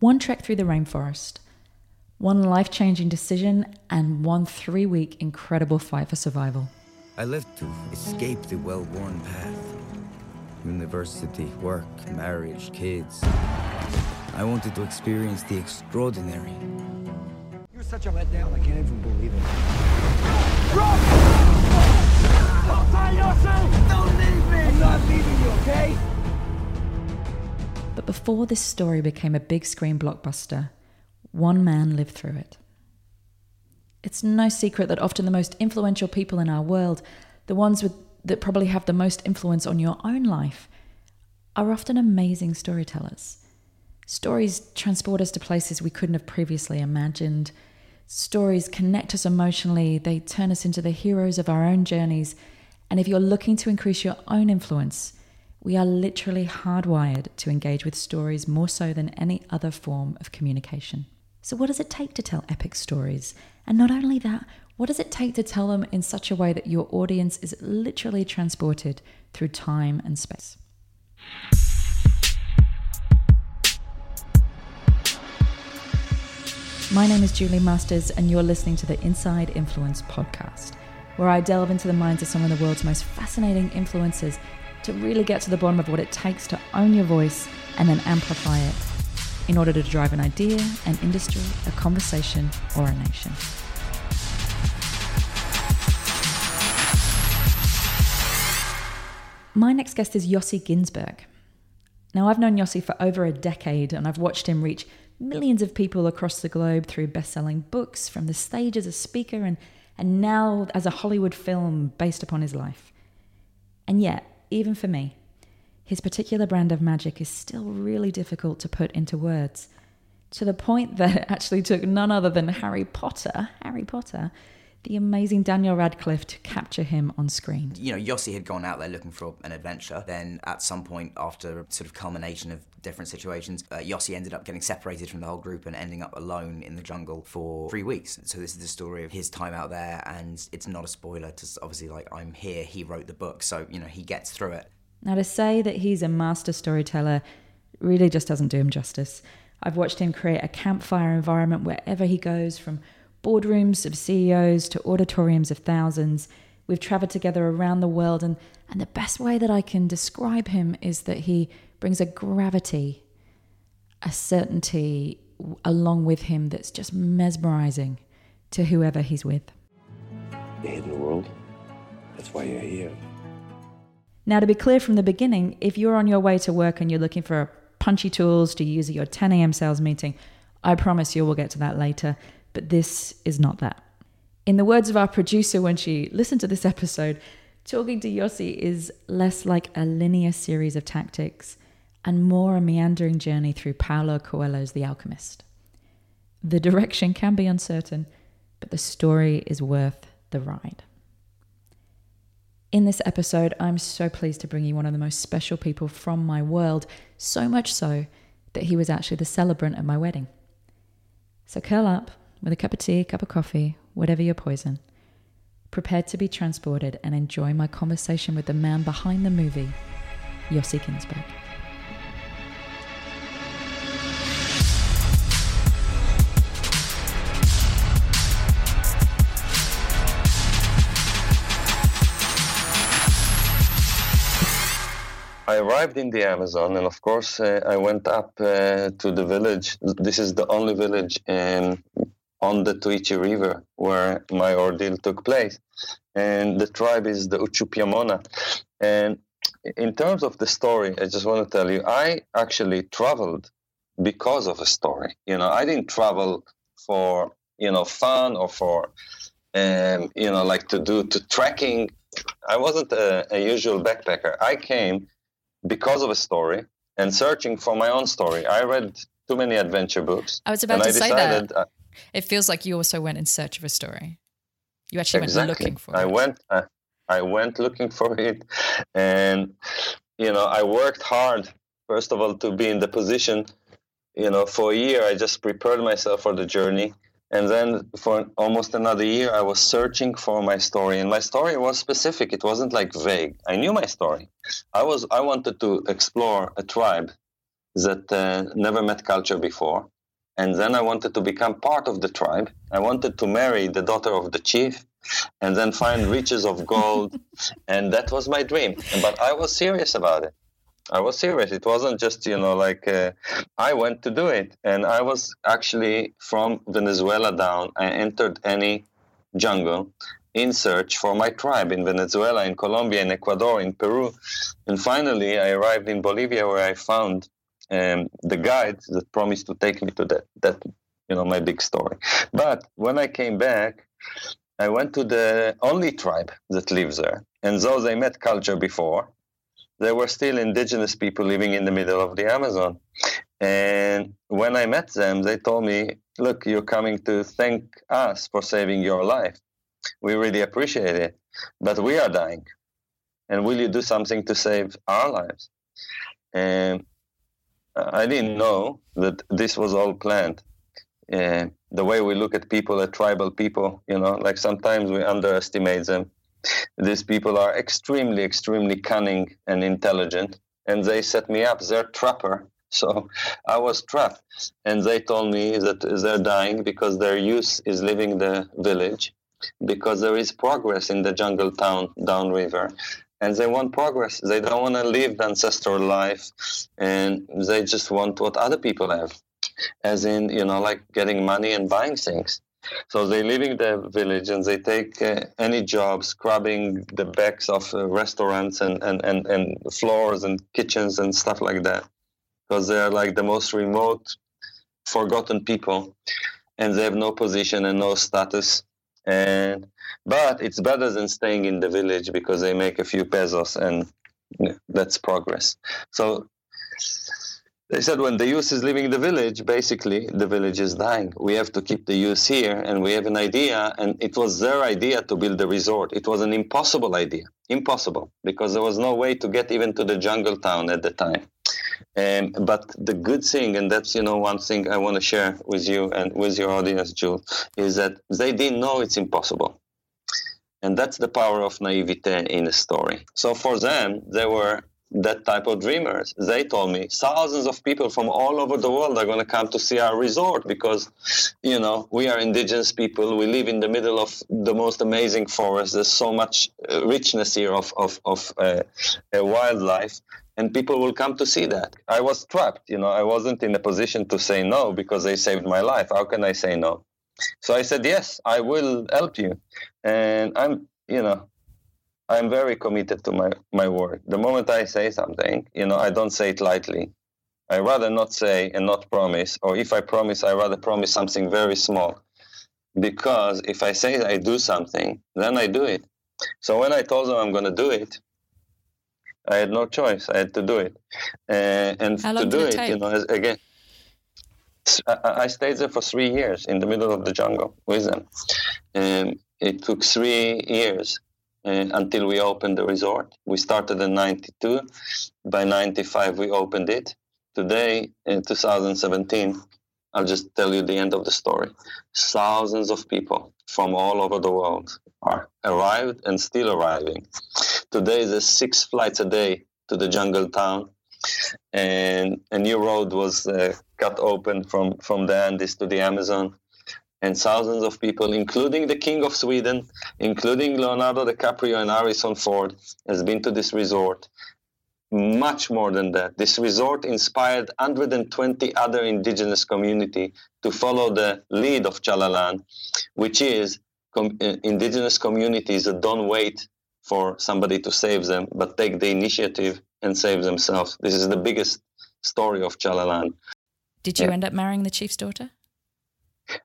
one trek through the rainforest, one life-changing decision, and one 3-week incredible fight for survival. I lived to escape the well-worn path. University, work, marriage, kids. I wanted to experience the extraordinary. You're such a letdown, I can't even believe it. Run! Don't tie yourself! Don't leave me! I'm not leaving you, okay? But before this story became a big screen blockbuster, one man lived through it. It's no secret that often the most influential people in our world, the ones that probably have the most influence on your own life, are often amazing storytellers. Stories transport us to places we couldn't have previously imagined. Stories connect us emotionally. They turn us into the heroes of our own journeys. And if you're looking to increase your own influence, we are literally hardwired to engage with stories more so than any other form of communication. So what does it take to tell epic stories? And not only that, what does it take to tell them in such a way that your audience is literally transported through time and space? My name is Julie Masters, and you're listening to the Inside Influence podcast, where I delve into the minds of some of the world's most fascinating influencers to really get to the bottom of what it takes to own your voice and then amplify it in order to drive an idea, an industry, a conversation, or a nation. My next guest is Yossi Ghinsberg. Now, I've known Yossi for over a decade, and I've watched him reach millions of people across the globe through best-selling books, from the stage as a speaker, and now as a Hollywood film based upon his life. And yet, even for me, his particular brand of magic is still really difficult to put into words, to the point that it actually took none other than Harry Potter, the amazing Daniel Radcliffe, to capture him on screen. You know, Yossi had gone out there looking for an adventure. Then at some point, after a sort of culmination of different situations, Yossi ended up getting separated from the whole group and ending up alone in the jungle for 3 weeks. So this is the story of his time out there, and it's not a spoiler to, obviously, like, I'm here, he wrote the book, so, you know, he gets through it. Now, to say that he's a master storyteller really just doesn't do him justice. I've watched him create a campfire environment wherever he goes, from boardrooms of CEOs to auditoriums of thousands. We've traveled together around the world, and the best way that I can describe him is that he brings a gravity, a certainty along with him that's just mesmerizing to whoever he's with. The hidden world, that's why you're here. Now, to be clear from the beginning, if you're on your way to work and you're looking for punchy tools to use at your 10 a.m. sales meeting, I promise you we'll get to that later. But this is not that. In the words of our producer when she listened to this episode, talking to Yossi is less like a linear series of tactics and more a meandering journey through Paulo Coelho's The Alchemist. The direction can be uncertain, but the story is worth the ride. In this episode, I'm so pleased to bring you one of the most special people from my world, so much so that he was actually the celebrant at my wedding. So curl up with a cup of tea, cup of coffee, whatever your poison. Prepare to be transported and enjoy my conversation with the man behind the movie, Yossi Ghinsberg. I arrived in the Amazon, and of course, I went up to the village. This is the only village on the Tuichi River where my ordeal took place. And the tribe is the Uchupiamona. And in terms of the story, I just want to tell you, I actually traveled because of a story. You know, I didn't travel for, you know, fun or for, you know, like to trekking. I wasn't a usual backpacker. I came because of a story and searching for my own story. I read too many adventure books. I was about to say that. It feels like you also went in search of a story. You actually went looking for it. I went looking for it. And, you know, I worked hard, first of all, to be in the position, you know, for a year. I just prepared myself for the journey. And then for almost another year, I was searching for my story. And my story was specific. It wasn't like vague. I knew my story. I wanted to explore a tribe that never met culture before. And then I wanted to become part of the tribe. I wanted to marry the daughter of the chief and then find riches of gold. And that was my dream. But I was serious about it. I was serious. It wasn't just, I went to do it. And I was actually from Venezuela down. I entered any jungle in search for my tribe in Venezuela, in Colombia, in Ecuador, in Peru. And finally, I arrived in Bolivia where I found the guide that promised to take me to that, my big story. But when I came back, I went to the only tribe that lives there. And though they met culture before, there were still indigenous people living in the middle of the Amazon. And when I met them, they told me, look, you're coming to thank us for saving your life. We really appreciate it, but we are dying. And will you do something to save our lives? And I didn't know that this was all planned. The way we look at people, at tribal people, sometimes we underestimate them. These people are extremely, extremely cunning and intelligent, and they set me up. They're trapper, so I was trapped. And they told me that they're dying because their youth is leaving the village, because there is progress in the jungle town downriver. And they want progress. They don't want to live the ancestral life, and they just want what other people have, as in, getting money and buying things. So they're leaving the village and they take any job, scrubbing the backs of restaurants and floors and kitchens and stuff like that, because they're like the most remote, forgotten people, and they have no position and no status. But it's better than staying in the village because they make a few pesos and that's progress. So they said when the youth is leaving the village, basically the village is dying. We have to keep the youth here, and we have an idea, and it was their idea to build a resort. It was an impossible idea, because there was no way to get even to the jungle town at the time. But the good thing, and that's, one thing I want to share with you and with your audience, Jules, is that they didn't know it's impossible. And that's the power of naivete in a story. So for them, they were that type of dreamers. They told me thousands of people from all over the world are going to come to see our resort because, we are indigenous people. We live in the middle of the most amazing forest. There's so much richness here of wildlife. And people will come to see that. I was trapped, I wasn't in a position to say no because they saved my life. How can I say no? So I said, yes, I will help you. And I'm very committed to my work. The moment I say something, I don't say it lightly. I rather not say and not promise. Or if I promise, I rather promise something very small. Because if I say I do something, then I do it. So when I told them I'm going to do it, I had no choice. I had to do it. And to do it, again, I stayed there for 3 years in the middle of the jungle with them. It took 3 years until we opened the resort. We started in 92. By 95, we opened it. Today, in 2017, I'll just tell you the end of the story. Thousands of people from all over the world are arrived and still arriving. Today, there's 6 flights a day to the jungle town. And a new road was cut open from the Andes to the Amazon. And thousands of people, including the King of Sweden, including Leonardo DiCaprio and Harrison Ford, has been to this resort. Much more than that. This resort inspired 120 other indigenous community to follow the lead of Chalalan, which is indigenous communities that don't wait for somebody to save them, but take the initiative and save themselves. This is the biggest story of Chalalan. Did you end up marrying the chief's daughter?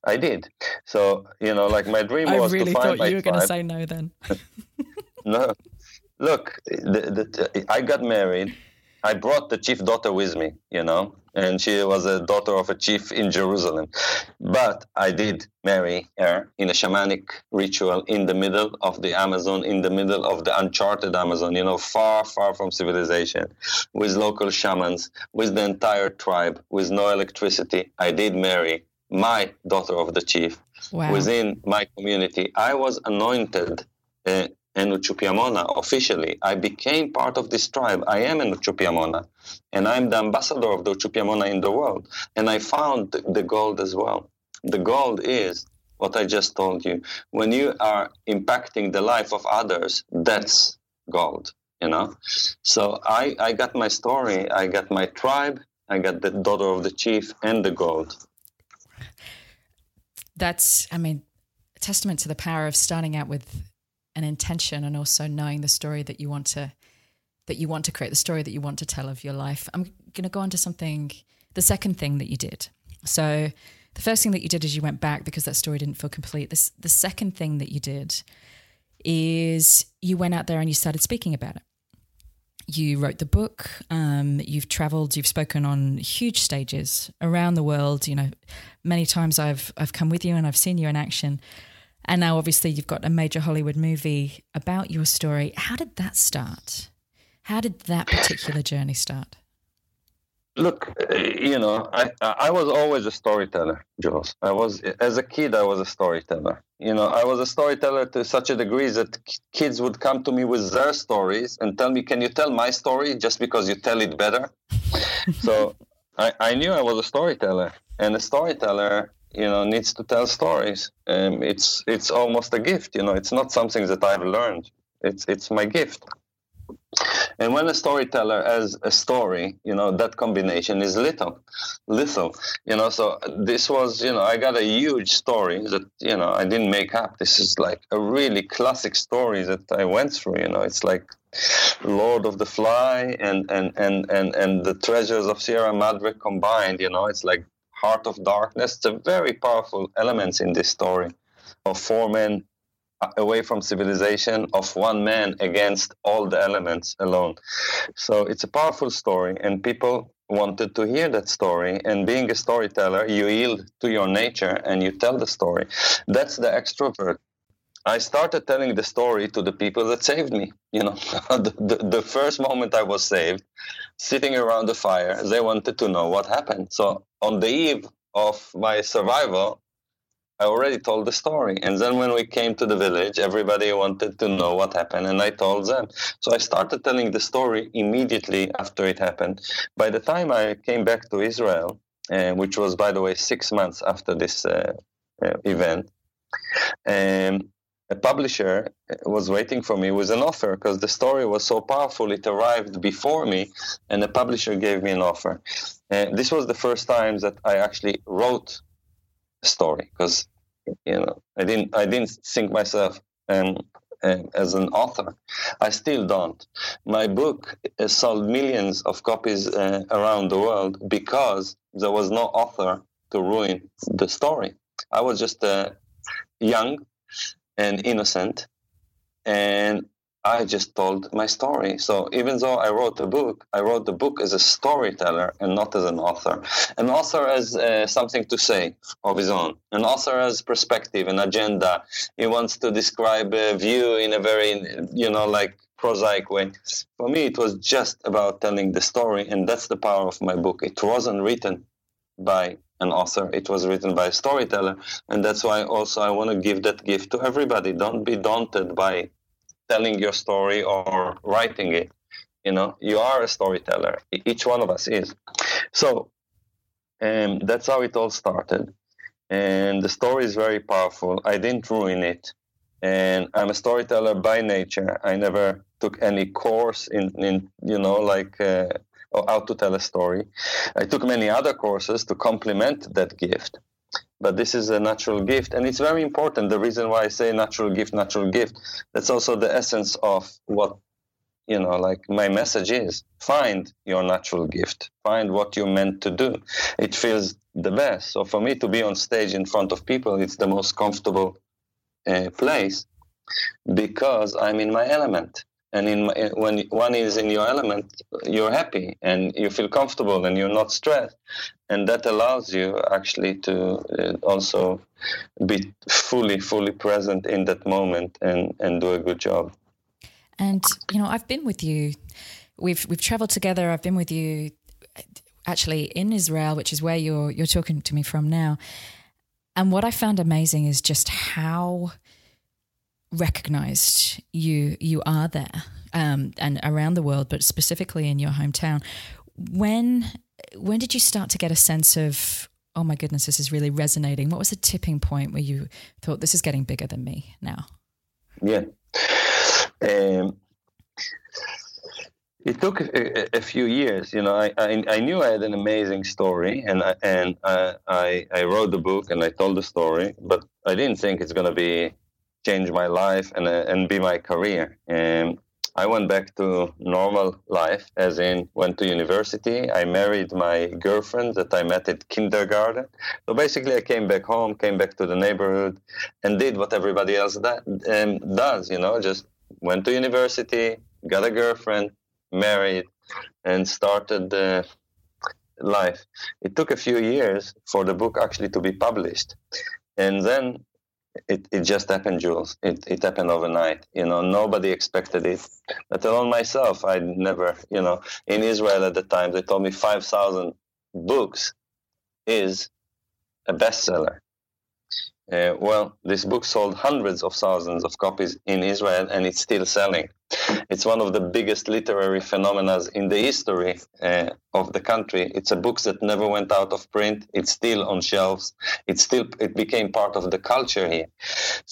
I did. So, my dream was really to find my tribe. I really thought you were going to say no then. No. Look, I got married. I brought the chief daughter with me, and she was a daughter of a chief in Jerusalem. But I did marry her in a shamanic ritual in the middle of the Amazon, in the middle of the uncharted Amazon, far, far from civilization, with local shamans, with the entire tribe, with no electricity. I did marry my daughter of the chief within my community. I was anointed and Uchupiamona officially. I became part of this tribe. I am an Uchupiamona, and I'm the ambassador of the Uchupiamona in the world. And I found the gold as well. The gold is what I just told you. When you are impacting the life of others, that's gold, you know? So I got my story. I got my tribe. I got the daughter of the chief and the gold. That's, I mean, a testament to the power of starting out with an intention and also knowing the story that you want to create, the story that you want to tell of your life. I'm going to go on to something, the second thing that you did. So the first thing that you did is you went back because that story didn't feel complete. The second thing that you did is you went out there and you started speaking about it. You wrote the book, you've traveled, you've spoken on huge stages around the world. You know, many times I've come with you and I've seen you in action. And now obviously you've got a major Hollywood movie about your story. How did that start? How did that particular journey start? Look, you know, I was always a storyteller, Jules. As a kid, I was a storyteller. You know, I was a storyteller to such a degree that kids would come to me with their stories and tell me, can you tell my story just because you tell it better? So I knew I was a storyteller, and a storyteller, you know, needs to tell stories. It's almost a gift, you know, it's not something that I've learned. It's my gift. And when a storyteller has a story, you know, that combination is little, you know, so this was, you know, I got a huge story that, you know, I didn't make up. This is like a really classic story that I went through, you know, it's like Lord of the Fly and the Treasures of Sierra Madre combined, you know, it's like Heart of Darkness. It's a very powerful elements in this story of four men away from civilization, of one man against all the elements alone. So it's a powerful story, and people wanted to hear that story. And being a storyteller, you yield to your nature and you tell the story. That's the extrovert. I started telling the story to the people that saved me. You know, the first moment I was saved, sitting around the fire, they wanted to know what happened. So on the eve of my survival, I already told the story. And then when we came to the village, everybody wanted to know what happened, and I told them. So I started telling the story immediately after it happened. By the time I came back to Israel, which was, by the way, 6 months after this event, a publisher was waiting for me with an offer because the story was so powerful. It arrived before me, and the publisher gave me an offer. This was the first time that I actually wrote story, because you know I didn't think myself as an author. I still don't. My book sold millions of copies around the world because there was no author to ruin the story. I was just young and innocent, and I just told my story. So even though I wrote a book, I wrote the book as a storyteller and not as an author. An author has something to say of his own. An author has perspective, an agenda. He wants to describe a view in a very, you know, like prosaic way. For me, it was just about telling the story, and that's the power of my book. It wasn't written by an author. It was written by a storyteller, and that's why also I want to give that gift to everybody. Don't be daunted by telling your story or writing it. You know, you are a storyteller. Each one of us is. So that's how it all started. And the story is very powerful. I didn't ruin it. And I'm a storyteller by nature. I never took any course in you know, like how to tell a story. I took many other courses to complement that gift. But this is a natural gift, and it's very important. The reason why I say natural gift, that's also the essence of what, you know, like my message is. Find your natural gift. Find what you're meant to do. It feels the best. So for me to be on stage in front of people, it's the most comfortable place because I'm in my element. And when one is in your element, you're happy and you feel comfortable and you're not stressed. And that allows you actually to also be fully present in that moment and do a good job. And, you know, I've been with you. We've traveled together. I've been with you actually in Israel, which is where you're talking to me from now. And what I found amazing is just how recognized you are there and around the world, but specifically in your hometown. When did you start to get a sense of, oh my goodness, this is really resonating? What was the tipping point where you thought, this is getting bigger than me now? Yeah. It took a few years, you know. I knew I had an amazing story, and I wrote the book and I told the story, but I didn't think it's going to change my life and be my career. I went back to normal life, as in went to university. I married my girlfriend that I met at kindergarten. So basically I came back home, came back to the neighborhood, and did what everybody else does, you know, just went to university, got a girlfriend, married, and started life. It took a few years for the book actually to be published. And then It just happened, Jules. It happened overnight. You know, nobody expected it. Let alone myself. I never, you know, in Israel at the time, they told me 5,000 books is a bestseller. Well, this book sold hundreds of thousands of copies in Israel, and it's still selling. It's one of the biggest literary phenomena in the history of the country. It's a book that never went out of print. It's still on shelves. It became part of the culture here.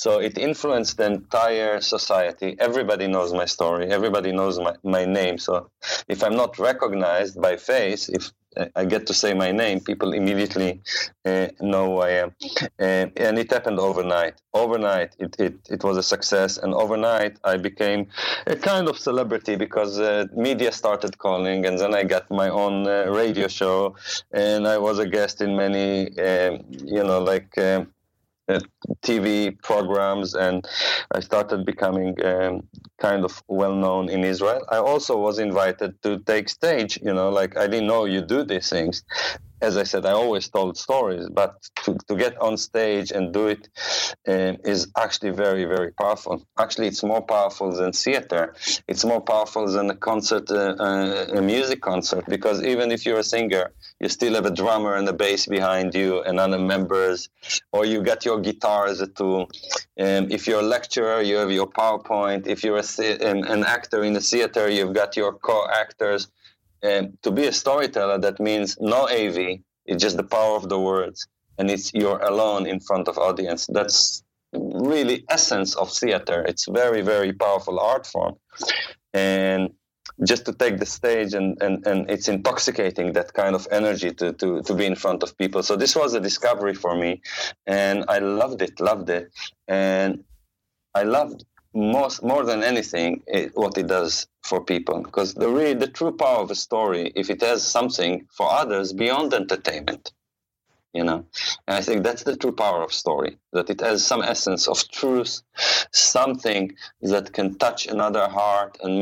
So it influenced the entire society. Everybody knows my story. Everybody knows my name. So if I'm not recognized by face, if I get to say my name, people immediately know who I am. And it happened overnight. It was a success. And overnight, I became a kind of celebrity because media started calling. And then I got my own radio show. And I was a guest in many, TV programs, and I started becoming kind of well-known in Israel. I also was invited to take stage, you know, like I didn't know you do these things. As I said, I always told stories, but to get on stage and do it is actually very, very powerful. Actually, it's more powerful than theater. It's more powerful than a concert, a music concert, because even if you're a singer, you still have a drummer and a bass behind you and other members, or you got your guitar as a tool. If you're a lecturer, you have your PowerPoint. If you're an actor in the theater, you've got your co-actors. To be a storyteller, that means no AV. It's just the power of the words, and it's you're alone in front of audience. That's really essence of theater. It's very, very powerful art form, and just to take the stage and it's intoxicating, that kind of energy to be in front of people. So this was a discovery for me, and I loved it, and I loved more than anything what it does for people, because the true power of a story, if it has something for others beyond entertainment, you know. And I think that's the true power of story, that it has some essence of truth, something that can touch another heart and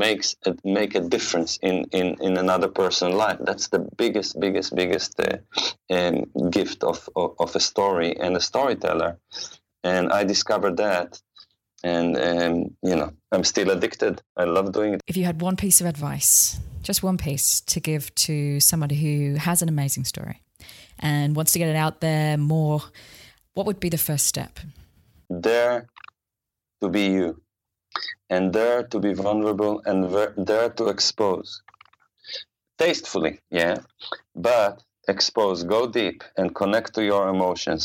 make a difference in another person's life. That's the biggest gift of a story and a storyteller. And I discovered that. And, I'm still addicted. I love doing it. If you had one piece of advice, just one piece to give to somebody who has an amazing story and wants to get it out there more, what would be the first step? Dare to be you, and dare to be vulnerable, and dare to expose. Tastefully, yeah, but expose, go deep and connect to your emotions.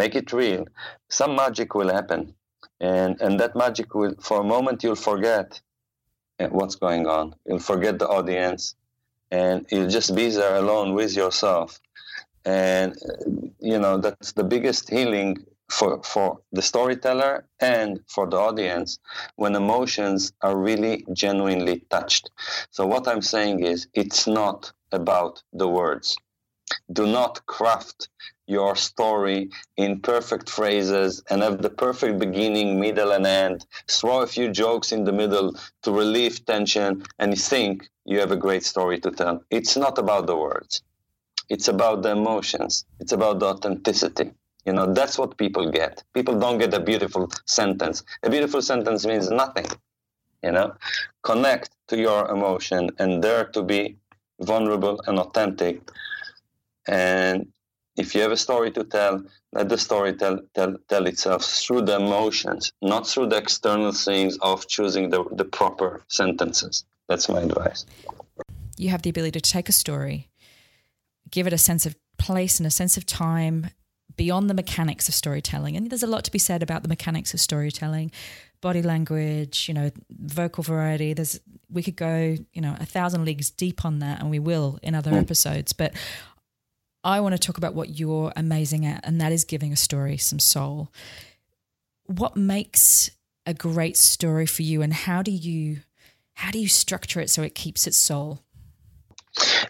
Make it real. Some magic will happen. And that magic will, for a moment, you'll forget what's going on. You'll forget the audience, and you'll just be there alone with yourself. And, you know, that's the biggest healing for the storyteller and for the audience, when emotions are really genuinely touched. So what I'm saying is, it's not about the words. Do not craft your story in perfect phrases and have the perfect beginning, middle, and end. Throw a few jokes in the middle to relieve tension and think you have a great story to tell. It's not about the words. It's about the emotions. It's about the authenticity. You know, that's what people get. People don't get a beautiful sentence. A beautiful sentence means nothing, you know. Connect to your emotion and dare to be vulnerable and authentic. And If you have a story to tell, let the story tell itself through the emotions, not through the external things of choosing the proper sentences. That's my advice. You have the ability to take a story, give it a sense of place and a sense of time beyond the mechanics of storytelling. And there's a lot to be said about the mechanics of storytelling, body language, vocal variety. We could go, 1,000 leagues deep on that, and we will in other episodes. But I want to talk about what you're amazing at, and that is giving a story some soul. What makes a great story for you, and how do you structure it so it keeps its soul?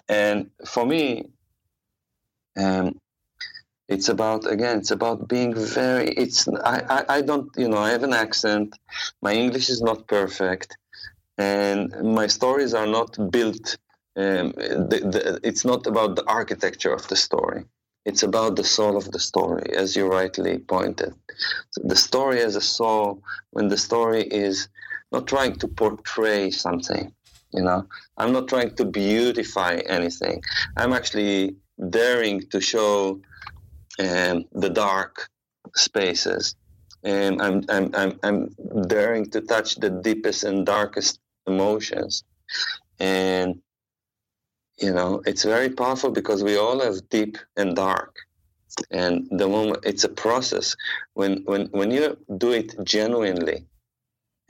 And for me, it's about being very. I have an accent. My English is not perfect, and my stories are not built. It's not about the architecture of the story. It's about the soul of the story, as you rightly pointed. So the story has a soul when the story is not trying to portray something. I'm not trying to beautify anything. I'm actually daring to show the dark spaces. And I'm daring to touch the deepest and darkest emotions. And it's very powerful because we all have deep and dark. And the moment, it's a process. When you do it genuinely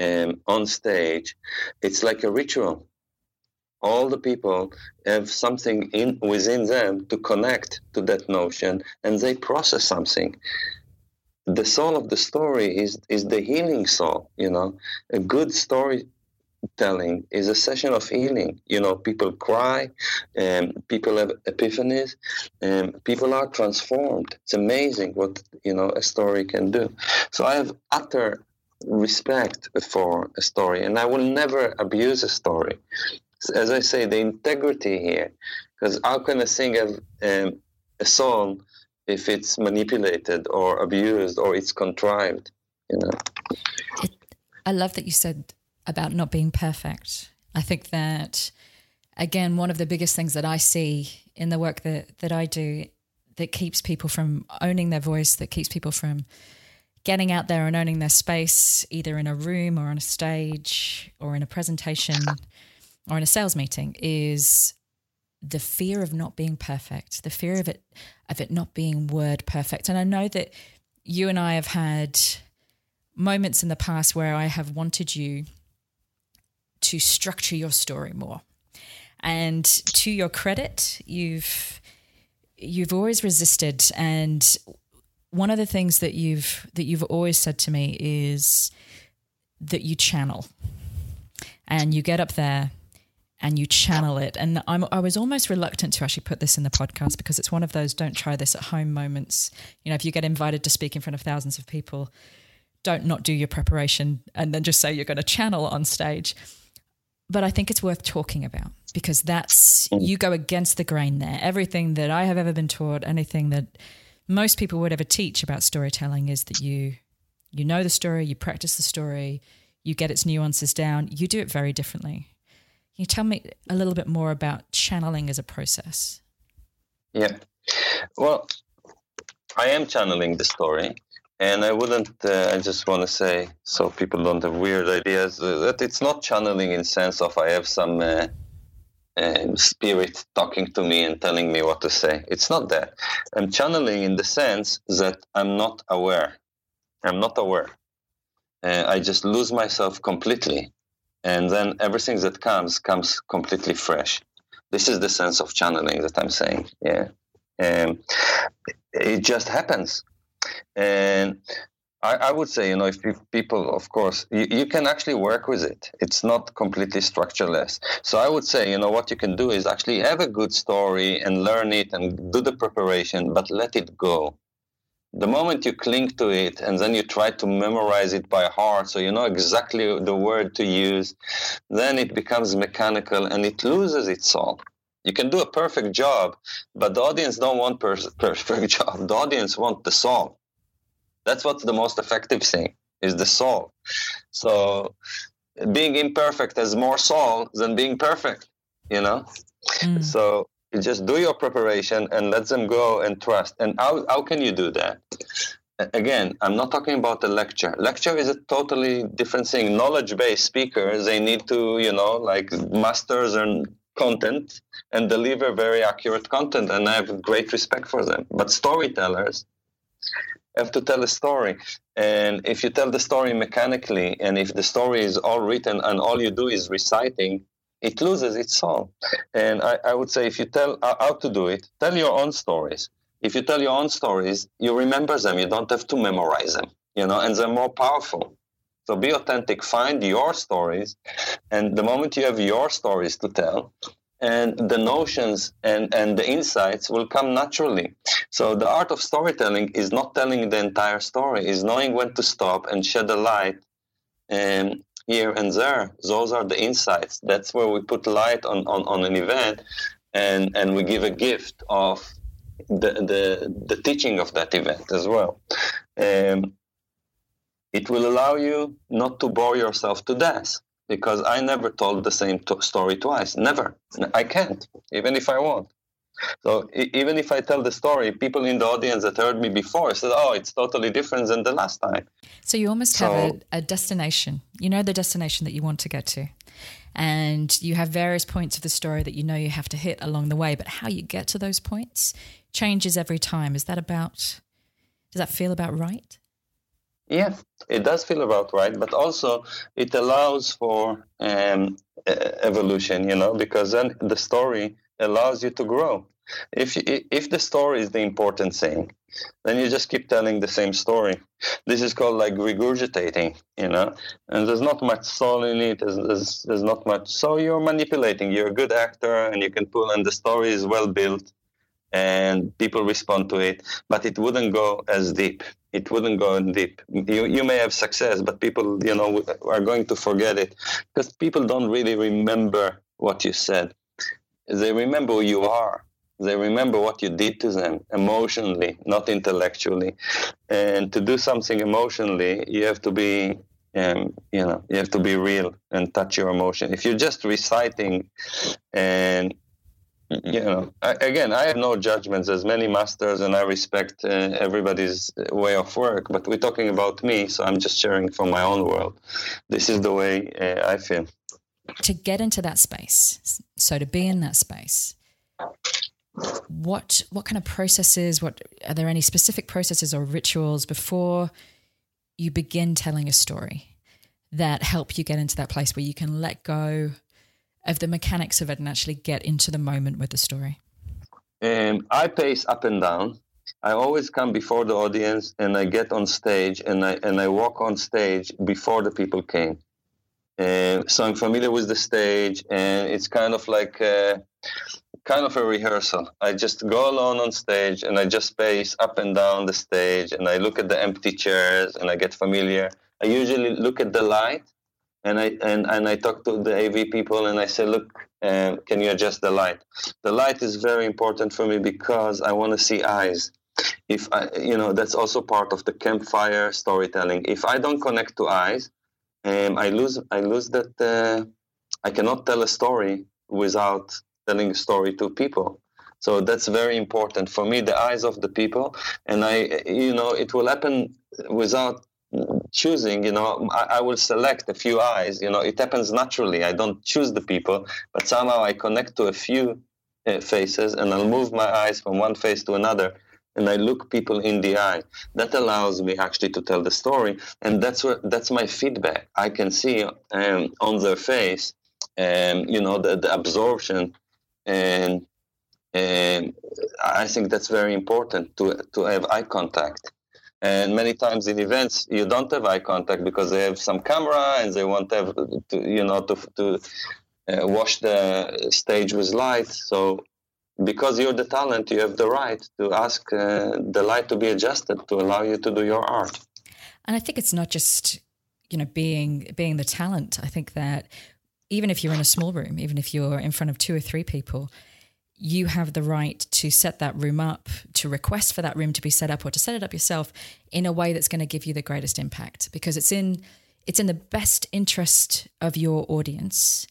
on stage, it's like a ritual. All the people have something within them to connect to that notion, and they process something. The soul of the story is the healing soul. A good story telling is a session of healing. People cry, people have epiphanies, people are transformed. It's amazing what a story can do. So I have utter respect for a story, and I will never abuse a story. As I say, the integrity here, because how can a thing have a soul if it's manipulated or abused or it's contrived? I love that you said about not being perfect. I think that, again, one of the biggest things that I see in the work that I do that keeps people from owning their voice, that keeps people from getting out there and owning their space, either in a room or on a stage or in a presentation or in a sales meeting, is the fear of not being perfect, the fear of it not being word perfect. And I know that you and I have had moments in the past where I have wanted you to structure your story more. And to your credit, you've always resisted. And one of the things that you've always said to me is that you channel, and you get up there and you channel it. And I was almost reluctant to actually put this in the podcast because it's one of those don't try this at home moments. If you get invited to speak in front of thousands of people, don't not do your preparation and then just say you're going to channel on stage. But I think it's worth talking about because that's, you go against the grain there. Everything that I have ever been taught, anything that most people would ever teach about storytelling is that you know the story, you practice the story, you get its nuances down, you do it very differently. Can you tell me a little bit more about channeling as a process? Yeah. Well, I am channeling the story. And I wouldn't, I just want to say, so people don't have weird ideas, that it's not channeling in sense of I have some spirit talking to me and telling me what to say. It's not that. I'm channeling in the sense that I'm not aware. I'm not aware. I just lose myself completely. And then everything that comes completely fresh. This is the sense of channeling that I'm saying. Yeah. It just happens. And I would say, if people, of course, you can actually work with it. It's not completely structureless. So I would say, what you can do is actually have a good story and learn it and do the preparation, but let it go. The moment you cling to it and then you try to memorize it by heart so you know exactly the word to use, then it becomes mechanical and it loses its soul. You can do a perfect job, but the audience don't want perfect job. The audience want the soul. That's what's the most effective thing, is the soul. So being imperfect has more soul than being perfect. So You just do your preparation and let them go and trust. And how can you do that? Again, I'm not talking about the lecture. Lecture is a totally different thing. Knowledge-based speakers, they need to, masters and content and deliver very accurate content. And I have great respect for them. But storytellers have to tell a story. And if you tell the story mechanically, and if the story is all written and all you do is reciting, it loses its soul. And I would say if you tell how to do it, tell your own stories. If you tell your own stories, you remember them. You don't have to memorize them, and they're more powerful. So be authentic, find your stories. And the moment you have your stories to tell, and the notions and the insights will come naturally. So the art of storytelling is not telling the entire story, is knowing when to stop and shed a light here and there. Those are the insights. That's where we put light on an event and we give a gift of the teaching of that event as well. It will allow you not to bore yourself to death, because I never told the same story twice. Never. I can't, even if I want. So even if I tell the story, people in the audience that heard me before said, oh, it's totally different than the last time. So you almost have a destination. You know the destination that you want to get to. And you have various points of the story that you know you have to hit along the way. But how you get to those points changes every time. Does that feel about right? Yeah, it does feel about right, but also it allows for evolution, because then the story allows you to grow. If the story is the important thing, then you just keep telling the same story. This is called like regurgitating, and there's not much soul in it. There's not much. So you're manipulating. You're a good actor and you can pull, and the story is well built and people respond to it, but it wouldn't go as deep. It wouldn't go in deep. You may have success, but people, are going to forget it because people don't really remember what you said. They remember who you are. They remember what you did to them emotionally, not intellectually. And to do something emotionally, you have to be, you have to be real and touch your emotion. If you're just reciting, and I have no judgments. There's many masters, and I respect everybody's way of work. But we're talking about me, so I'm just sharing from my own world. This is the way I feel. To get into that space, so to be in that space, what kind of processes? What are there any specific processes or rituals before you begin telling a story that help you get into that place where you can let go of the mechanics of it and actually get into the moment with the story? I pace up and down. I always come before the audience, and I get on stage, and I walk on stage before the people came. So I'm familiar with the stage, and it's kind of like a rehearsal. I just go alone on stage, and I just pace up and down the stage, and I look at the empty chairs, and I get familiar. I usually look at the light, and I talk to the AV people, and I say, look, can you adjust the light? The light is very important for me because I want to see eyes. If I, that's also part of the campfire storytelling. If I don't connect to eyes, I lose that. I cannot tell a story without telling a story to people. So that's very important for me, the eyes of the people. And it will happen without choosing. I will select a few eyes. It happens naturally. I don't choose the people, but somehow I connect to a few faces, and I'll move my eyes from one face to another. And I look people in the eye. That allows me actually to tell the story. And that's my feedback. I can see on their face, the absorption. And I think that's very important to have eye contact. And many times in events, you don't have eye contact because they have some camera and they want to, wash the stage with lights. So, because you're the talent, you have the right to ask the light to be adjusted to allow you to do your art. And I think it's not just, being the talent. I think that even if you're in a small room, even if you're in front of 2 or 3 people, you have the right to set that room up, to request for that room to be set up or to set it up yourself in a way that's going to give you the greatest impact, because it's in the best interest of your audience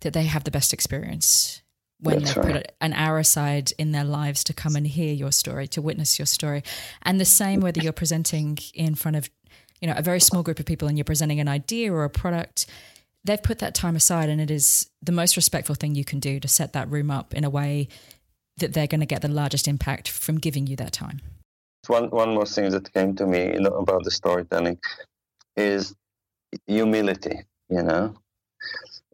that they have the best experience. when they put an hour aside in their lives to come and hear your story, to witness your story. And the same whether you're presenting in front of, you know, a very small group of people and you're presenting an idea or a product, they've put that time aside, and it is the most respectful thing you can do to set that room up in a way that they're going to get the largest impact from giving you that time. One more thing that came to me about the storytelling is humility, you know.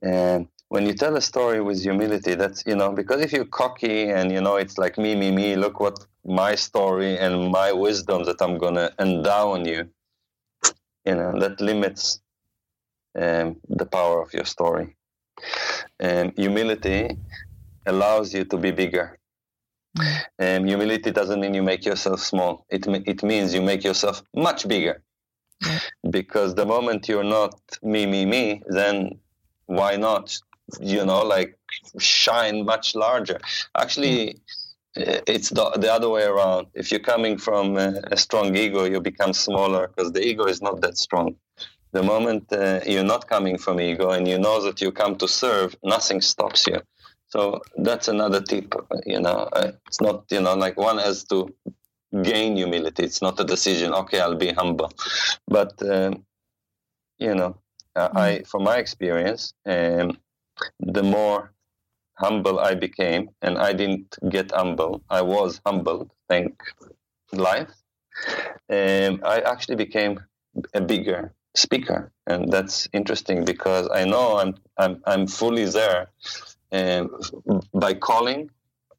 And when you tell a story with humility, that's, you know, because if you're cocky and, you know, it's like me, look what my story and my wisdom that I'm going to endow on you, you know, that limits the power of your story. Humility allows you to be bigger. Humility doesn't mean you make yourself small. It means you make yourself much bigger. Because the moment you're not me, then why not, you know, like shine much larger? Actually, it's the other way around. If you're coming from a strong ego, you become smaller because the ego is not that strong. The moment you're not coming from ego and you know that you come to serve, nothing stops you. So that's another tip, you know. It's not, you know, like one has to gain humility. It's not a decision, okay, I'll be humble. But, you know, from my experience, the more humble I became, and I didn't get humble, I was humbled, thank life, I actually became a bigger speaker. And that's interesting because I know I'm fully there. By calling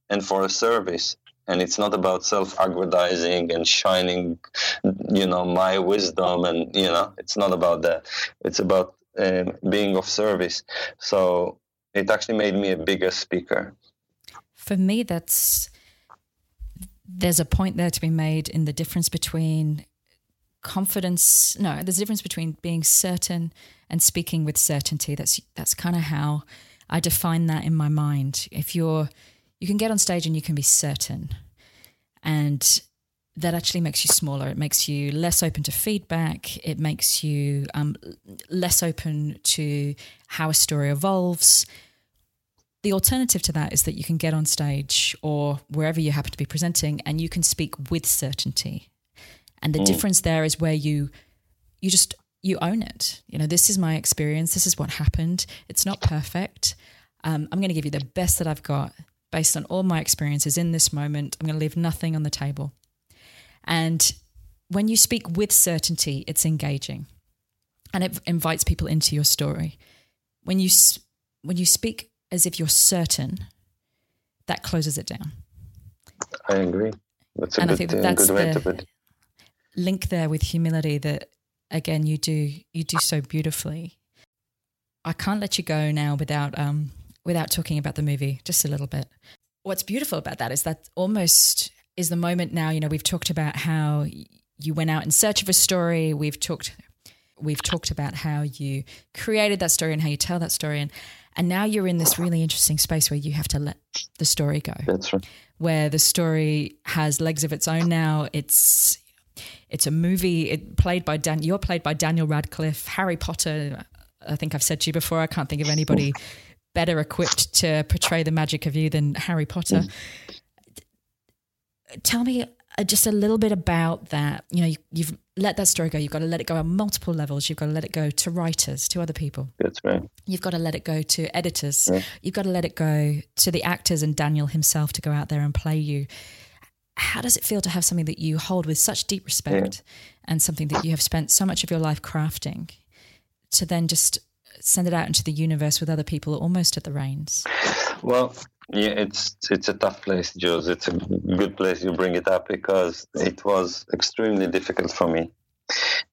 and for a service. And it's not about self-aggrandizing and shining, you know, my wisdom. And, you know, it's not about that. It's about being of service. So it actually made me a bigger speaker. For me, there's a point there to be made in the difference between confidence. No, there's a difference between being certain and speaking with certainty. That's kind of how I define that in my mind. If you can get on stage and you can be certain, and that actually makes you smaller. It makes you less open to feedback. It makes you less open to how a story evolves. The alternative to that is that you can get on stage or wherever you happen to be presenting and you can speak with certainty. And the difference there is where you just you own it. You know, this is my experience. This is what happened. It's not perfect. I'm going to give you the best that I've got based on all my experiences in this moment. I'm going to leave nothing on the table. And when you speak with certainty, it's engaging and it invites people into your story. When you speak as if you're certain, that closes it down. I agree. That's a good way to put it. Link there with humility that, again, you do so beautifully. I can't let you go now without talking about the movie just a little bit. What's beautiful about that is that almost is the moment now, you know, we've talked about how you went out in search of a story. We've talked about how you created that story and how you tell that story. And now you're in this really interesting space where you have to let the story go. That's right. Where the story has legs of its own now. It's a movie. You're played by Daniel Radcliffe, Harry Potter. I think I've said to you before, I can't think of anybody better equipped to portray the magic of you than Harry Potter. Tell me just a little bit about that. You know, you've let that story go. You've got to let it go on multiple levels. You've got to let it go to writers, to other people. That's right. You've got to let it go to editors. Yeah. You've got to let it go to the actors and Daniel himself to go out there and play you. How does it feel to have something that you hold with such deep respect and something that you have spent so much of your life crafting to then just send it out into the universe with other people almost at the reins? Well, yeah, it's a tough place, Jules. It's a good place you bring it up because it was extremely difficult for me.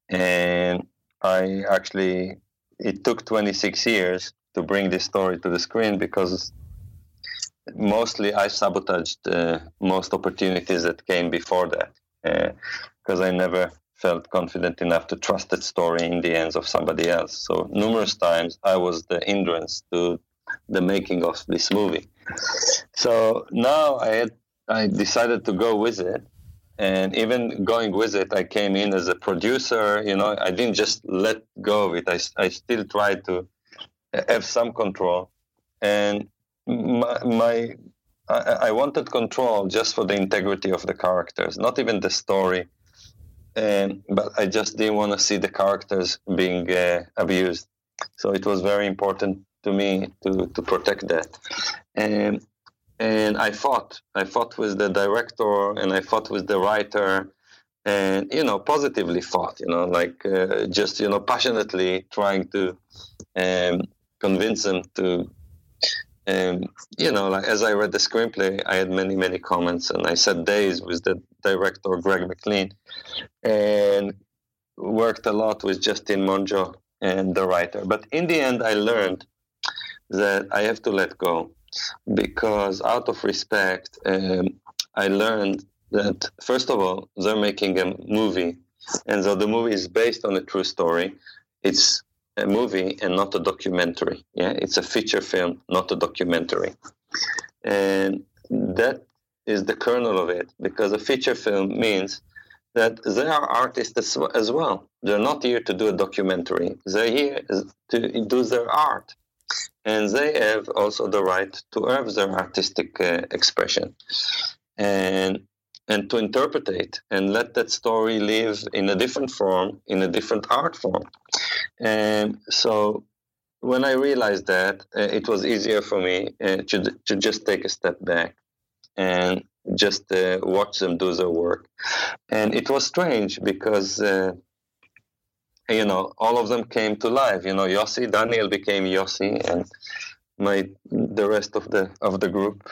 And it took 26 years to bring this story to the screen because mostly I sabotaged most opportunities that came before that because I never felt confident enough to trust that story in the hands of somebody else. So numerous times I was the hindrance to the making of this movie. So now I decided to go with it. And even going with it, I came in as a producer. You know, I didn't just let go of it. I still tried to have some control. And I wanted control just for the integrity of the characters, not even the story. But I just didn't want to see the characters being abused. So it was very important to me to protect that. And I fought with the director, and I fought with the writer, and, positively fought, passionately trying to convince them to... as I read the screenplay, I had many, many comments, and I sat days with the director, Greg McLean, and worked a lot with Justin Monjo and the writer. But in the end, I learned that I have to let go, because out of respect, I learned that, first of all, they're making a movie, and so the movie is based on a true story. It's a movie and not a documentary. Yeah, it's a feature film, not a documentary. And that is the kernel of it, because a feature film means that they are artists as well. They're not here to do a documentary. They're here to do their art. And they have also the right to have their artistic expression and to interpret it and let that story live in a different form, in a different art form. And so when I realized that, it was easier for me to just take a step back and just watch them do their work. And it was strange because, all of them came to life. Yossi, Daniel became Yossi, and the rest of the group,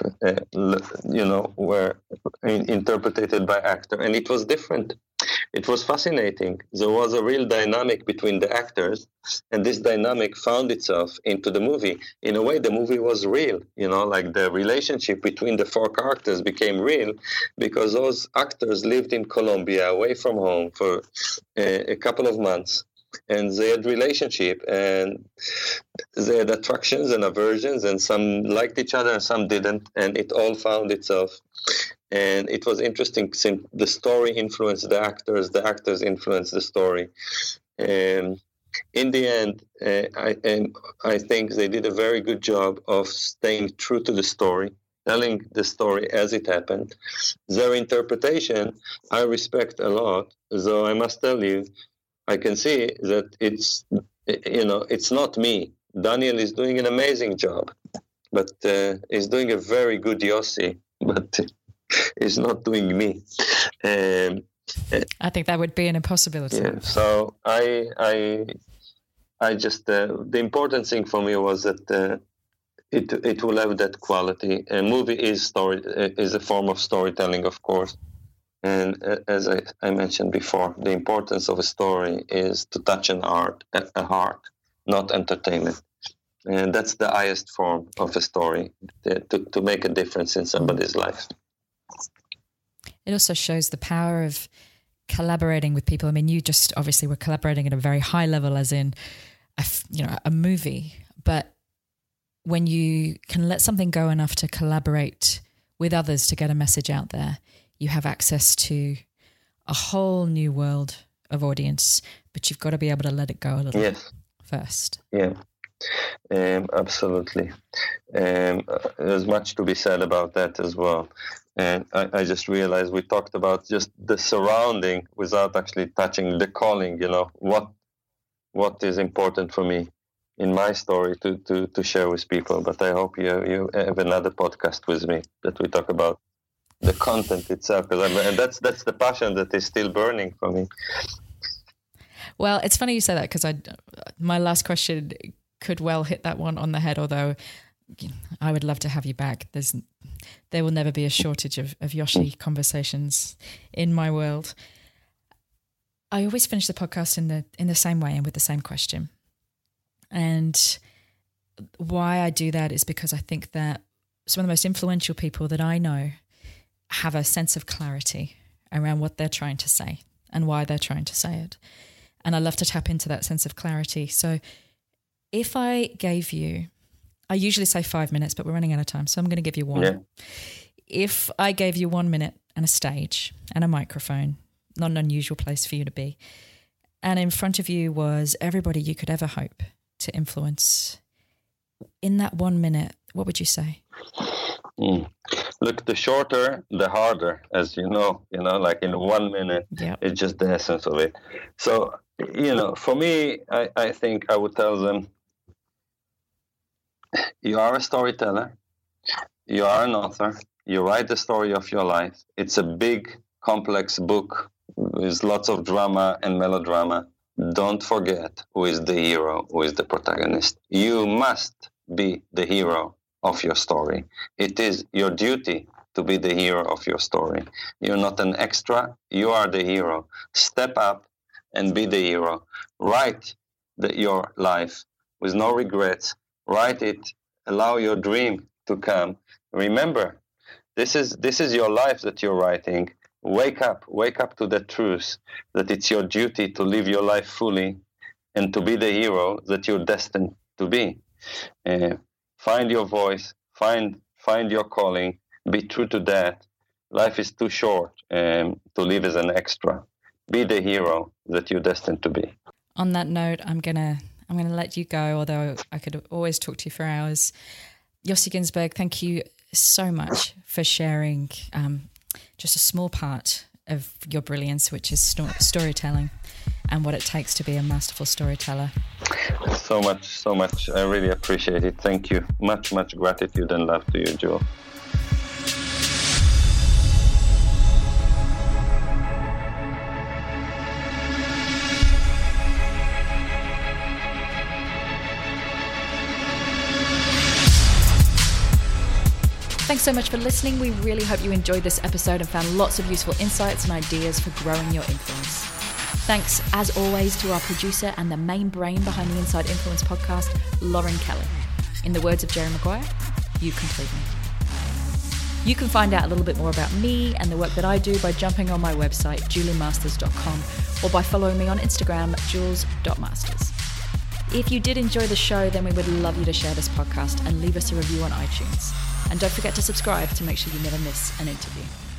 were interpreted by actor, and it was different. It was fascinating. There was a real dynamic between the actors, and this dynamic found itself into the movie. In a way, the movie was real, the relationship between the four characters became real, because those actors lived in Colombia, away from home for a couple of months. And they had relationship, and they had attractions and aversions, and some liked each other and some didn't, and it all found itself. And it was interesting since the story influenced the actors influenced the story. And in the end, I think they did a very good job of staying true to the story, telling the story as it happened. Their interpretation, I respect a lot, though I must tell you, I can see that it's not me. Daniel is doing an amazing job, but he's doing a very good Yossi, but he's not doing me. I think that would be an impossibility. Yeah, so I just the important thing for me was that it will have that quality. A movie is a form of storytelling, of course. And as I mentioned before, the importance of a story is to touch a heart, not entertainment. And that's the highest form of a story, to make a difference in somebody's life. It also shows the power of collaborating with people. I mean, you just obviously were collaborating at a very high level, as in, a movie. But when you can let something go enough to collaborate with others to get a message out there, you have access to a whole new world of audience, but you've got to be able to let it go a little bit first. Yeah, absolutely. There's much to be said about that as well. And I just realized we talked about just the surrounding without actually touching the calling, what is important for me in my story to share with people. But I hope you have another podcast with me that we talk about the content itself, and that's the passion that is still burning for me. Well, it's funny you say that, because my last question could well hit that one on the head, although I would love to have you back. There will never be a shortage of Yossi conversations in my world. I always finish the podcast in the same way and with the same question. And why I do that is because I think that some of the most influential people that I know have a sense of clarity around what they're trying to say and why they're trying to say it. And I love to tap into that sense of clarity. So if I gave you, I usually say 5 minutes, but we're running out of time, so I'm going to give you one. Yeah. If I gave you 1 minute and a stage and a microphone, not an unusual place for you to be, and in front of you was everybody you could ever hope to influence in that 1 minute, what would you say? Look, the shorter, the harder, as you know, like in 1 minute, It's just the essence of it. So, for me, I think I would tell them, you are a storyteller, you are an author, you write the story of your life. It's a big, complex book with lots of drama and melodrama. Don't forget who is the hero, who is the protagonist. You must be the hero of your story. It is your duty to be the hero of your story. You're not an extra, you are the hero. Step up and be the hero. Write your life with no regrets. Write it. Allow your dream to come. Remember, this is your life that you're writing. Wake up to the truth that it's your duty to live your life fully and to be the hero that you're destined to be. Find your voice, find your calling, be true to that. Life is too short to live as an extra. Be the hero that you're destined to be. On that note, I'm gonna let you go, although I could always talk to you for hours. Yossi Ghinsberg, thank you so much for sharing just a small part of your brilliance, which is storytelling and what it takes to be a masterful storyteller. So much. I really appreciate it. Thank you. Much, much gratitude and love to you, Joel. Thanks so much for listening. We really hope you enjoyed this episode and found lots of useful insights and ideas for growing your influence. Thanks, as always, to our producer and the main brain behind the Inside Influence podcast, Lauren Kelly. In the words of Jerry Maguire, you complete me. You can find out a little bit more about me and the work that I do by jumping on my website, juliemasters.com, or by following me on Instagram, jules.masters. If you did enjoy the show, then we would love you to share this podcast and leave us a review on iTunes. And don't forget to subscribe to make sure you never miss an interview.